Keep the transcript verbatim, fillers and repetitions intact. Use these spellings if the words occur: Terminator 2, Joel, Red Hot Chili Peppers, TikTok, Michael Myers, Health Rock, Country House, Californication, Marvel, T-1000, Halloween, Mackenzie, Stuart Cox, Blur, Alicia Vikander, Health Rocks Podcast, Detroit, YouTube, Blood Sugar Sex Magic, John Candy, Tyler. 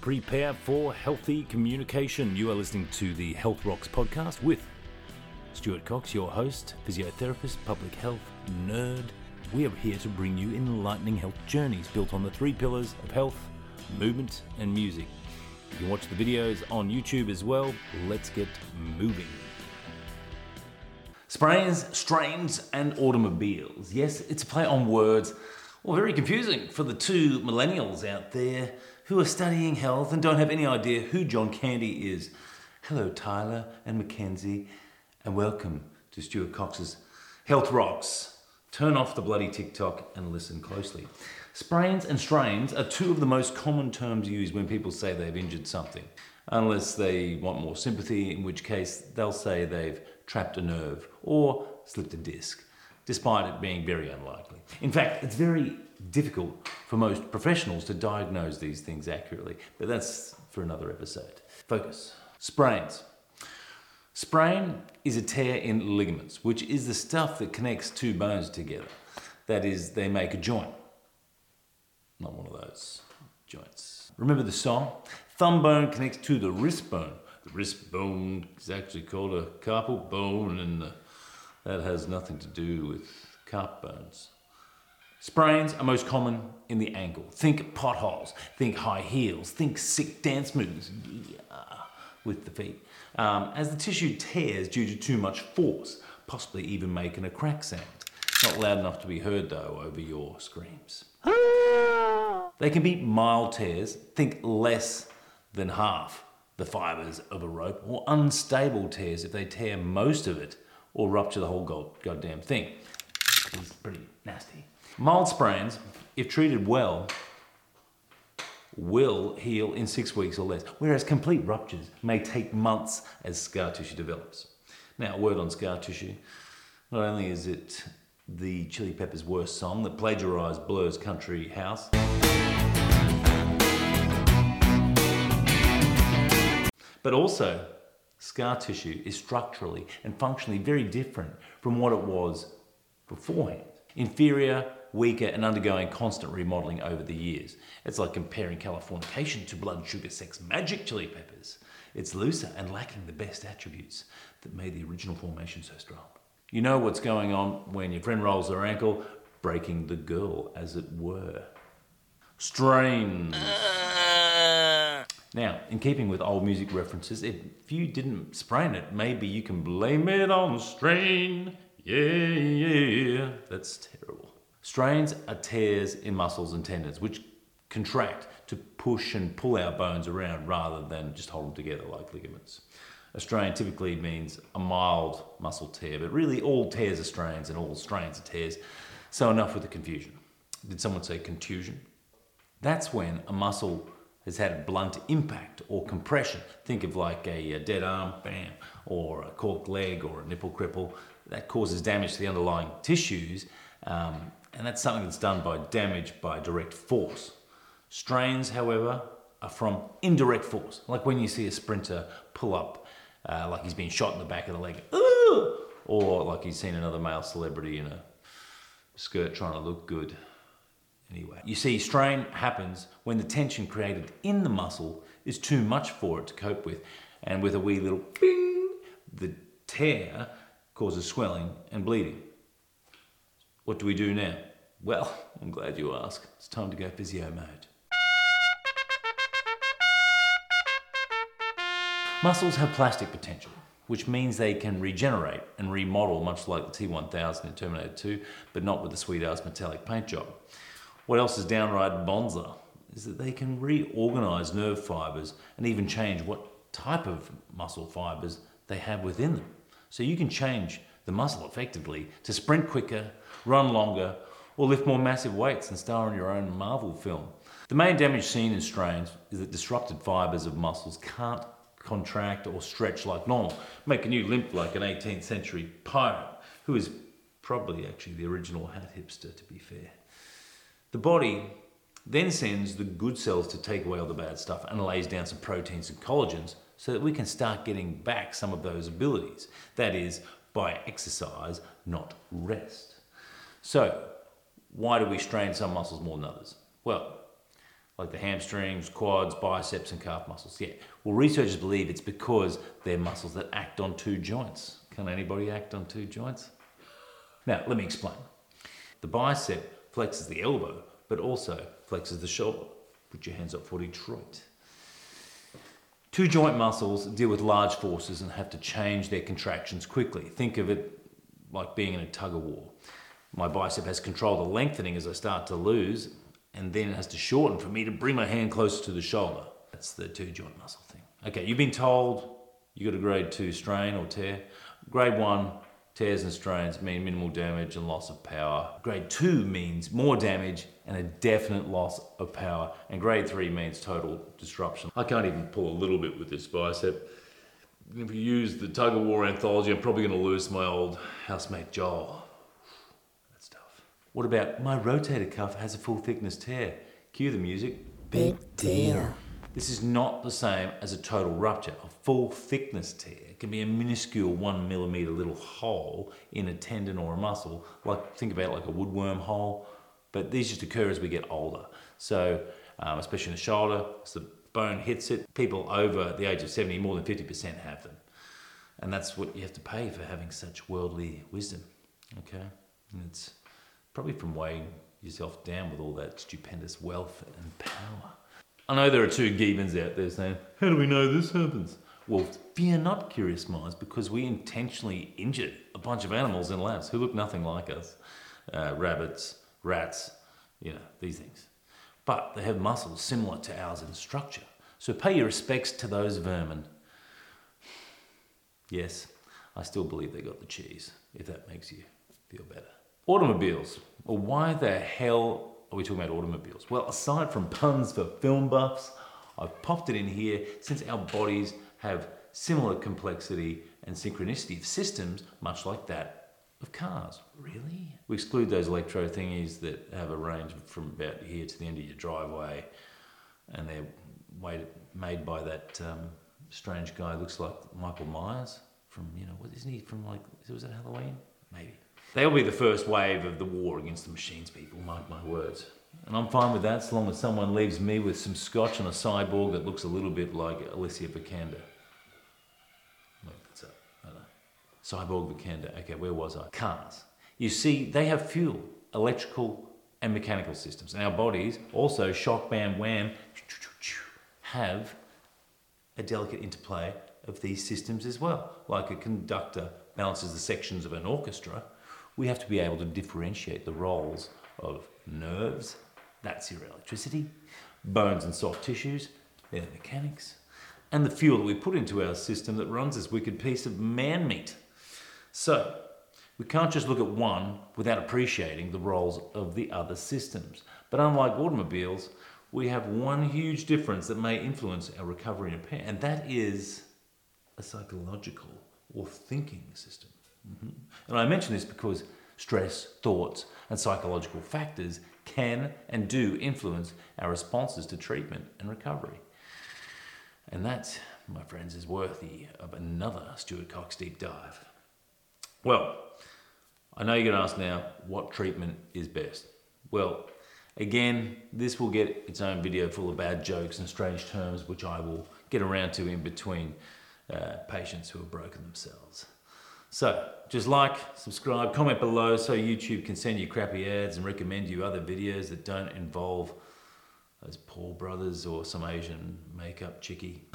Prepare for healthy communication. You are listening to the Health Rocks Podcast with Stuart Cox, your host, physiotherapist, public health nerd. We are here to bring you enlightening health journeys built on the three pillars of health, movement, and music. You can watch the videos on YouTube as well. Let's get moving. Sprains, strains, and automobiles. Yes, it's a play on words. Well, very confusing for the two millennials out there who are studying health and don't have any idea who John Candy is. Hello, Tyler and Mackenzie, and welcome to Stuart Cox's Health Rocks. Turn off the bloody TikTok and listen closely. Sprains and strains are two of the most common terms used when people say they've injured something, unless they want more sympathy, in which case they'll say they've trapped a nerve or slipped a disc, despite it being very unlikely. In fact, it's very difficult for most professionals to diagnose these things accurately, but that's for another episode. Focus. Sprains. Sprain is a tear in ligaments, which is the stuff that connects two bones together. That is, they make a joint. Not one of those joints. Remember the song? Thumb bone connects to the wrist bone. The wrist bone is actually called a carpal bone, and the, that has nothing to do with carp bones. Sprains are most common in the ankle. Think potholes, think high heels, think sick dance moves yeah, with the feet. Um, as the tissue tears due to too much force, possibly even making a crack sound. Not loud enough to be heard though over your screams. They can be mild tears, think less than half the fibres of a rope, or unstable tears if they tear most of it or rupture the whole god- goddamn thing. It's pretty nasty. Mild sprains, if treated well, will heal in six weeks or less, whereas complete ruptures may take months as scar tissue develops. Now, a word on scar tissue. Not only is it the Chili Peppers' worst song that plagiarised Blur's Country House, but also, scar tissue is structurally and functionally very different from what it was beforehand. Inferior, weaker, and undergoing constant remodelling over the years. It's like comparing Californication to Blood Sugar Sex Magic Chili Peppers. It's looser and lacking the best attributes that made the original formation so strong. You know what's going on when your friend rolls their ankle, breaking the girl, as it were. Strains. Now, in keeping with old music references, if you didn't sprain it, maybe you can blame it on the strain. Yeah, yeah, yeah. That's terrible. Strains are tears in muscles and tendons, which contract to push and pull our bones around rather than just hold them together like ligaments. A strain typically means a mild muscle tear, but really all tears are strains and all strains are tears. So enough with the confusion. Did someone say contusion? That's when a muscle has had a blunt impact or compression. Think of like a, a dead arm, bam, or a cork leg or a nipple cripple. That causes damage to the underlying tissues, um, and that's something that's done by damage by direct force. Strains, however, are from indirect force, like when you see a sprinter pull up uh, like he's been shot in the back of the leg, ooh! Or like he's seen another male celebrity in a skirt trying to look good. Anyway, you see, strain happens when the tension created in the muscle is too much for it to cope with, and with a wee little ping, the tear causes swelling and bleeding. What do we do now? Well, I'm glad you asked. It's time to go physio mode. Muscles have plastic potential, which means they can regenerate and remodel much like the T one thousand in Terminator two, but not with the sweet-ass metallic paint job. What else is downright bonza is that they can reorganize nerve fibers and even change what type of muscle fibers they have within them. So you can change the muscle effectively to sprint quicker, run longer, or lift more massive weights and star in your own Marvel film. The main damage seen in strains is that disrupted fibers of muscles can't contract or stretch like normal, making you limp like an eighteenth century pirate, who is probably actually the original hat hipster, to be fair. The body then sends the good cells to take away all the bad stuff and lays down some proteins and collagens so that we can start getting back some of those abilities. That is, by exercise, not rest. So, why do we strain some muscles more than others? Well, like the hamstrings, quads, biceps, and calf muscles. Yeah. Well, researchers believe it's because they're muscles that act on two joints. Can anybody act on two joints? Now, let me explain. The bicep flexes the elbow, but also flexes the shoulder. Put your hands up for Detroit. Two joint muscles deal with large forces and have to change their contractions quickly. Think of it like being in a tug of war. My bicep has control of the lengthening as I start to lose, and then it has to shorten for me to bring my hand closer to the shoulder. That's the two joint muscle thing. Okay, you've been told you got a grade two strain or tear. Grade one, tears and strains mean minimal damage and loss of power. Grade two means more damage and a definite loss of power. And grade three means total disruption. I can't even pull a little bit with this bicep. If you use the tug of war anthology, I'm probably gonna lose my old housemate Joel. That's tough. What about my rotator cuff has a full thickness tear? Cue the music. Big deal. This is not the same as a total rupture. A full thickness tear can be a minuscule one millimeter little hole in a tendon or a muscle. Like, think about it like a woodworm hole, but these just occur as we get older. So, um, especially in the shoulder, as the bone hits it, people over the age of seventy, more than fifty percent have them. And that's what you have to pay for having such worldly wisdom, okay? And it's probably from weighing yourself down with all that stupendous wealth and power. I know there are two Gibbons out there saying, how do we know this happens? Well, fear not, curious minds, because we intentionally injured a bunch of animals in labs who look nothing like us. Uh, rabbits, rats, you know, these things. But they have muscles similar to ours in structure. So pay your respects to those vermin. Yes, I still believe they got the cheese, if that makes you feel better. Automobiles. Well, why the hell are we talking about automobiles? Well, aside from puns for film buffs, I've popped it in here since our bodies have similar complexity and synchronicity of systems, much like that of cars. Really? We exclude those electro thingies that have a range from about here to the end of your driveway, and they're made by that um, strange guy who looks like Michael Myers from, you know, what, isn't he from like, was it Halloween? Maybe. They'll be the first wave of the war against the machines, people, mark my words. And I'm fine with that, so long as someone leaves me with some scotch and a cyborg that looks a little bit like Alicia Vikander. Make that up, I don't know. Cyborg Vikander, okay, where was I? Cars. You see, they have fuel, electrical and mechanical systems. And our bodies, also shock, bam, wham, have a delicate interplay of these systems as well. Like a conductor balances the sections of an orchestra, we have to be able to differentiate the roles of nerves, that's your electricity, bones and soft tissues, they're the mechanics, and the fuel that we put into our system that runs this wicked piece of man meat. So, we can't just look at one without appreciating the roles of the other systems. But unlike automobiles, we have one huge difference that may influence our recovery and repair, and that is a psychological or thinking system. Mm-hmm. And I mention this because stress, thoughts, and psychological factors can and do influence our responses to treatment and recovery. And that, my friends, is worthy of another Stuart Cox deep dive. Well, I know you're going to ask now, what treatment is best? Well, again, this will get its own video full of bad jokes and strange terms, which I will get around to in between uh, patients who have broken themselves. So, just like, subscribe, comment below so YouTube can send you crappy ads and recommend you other videos that don't involve those Paul brothers or some Asian makeup chickie.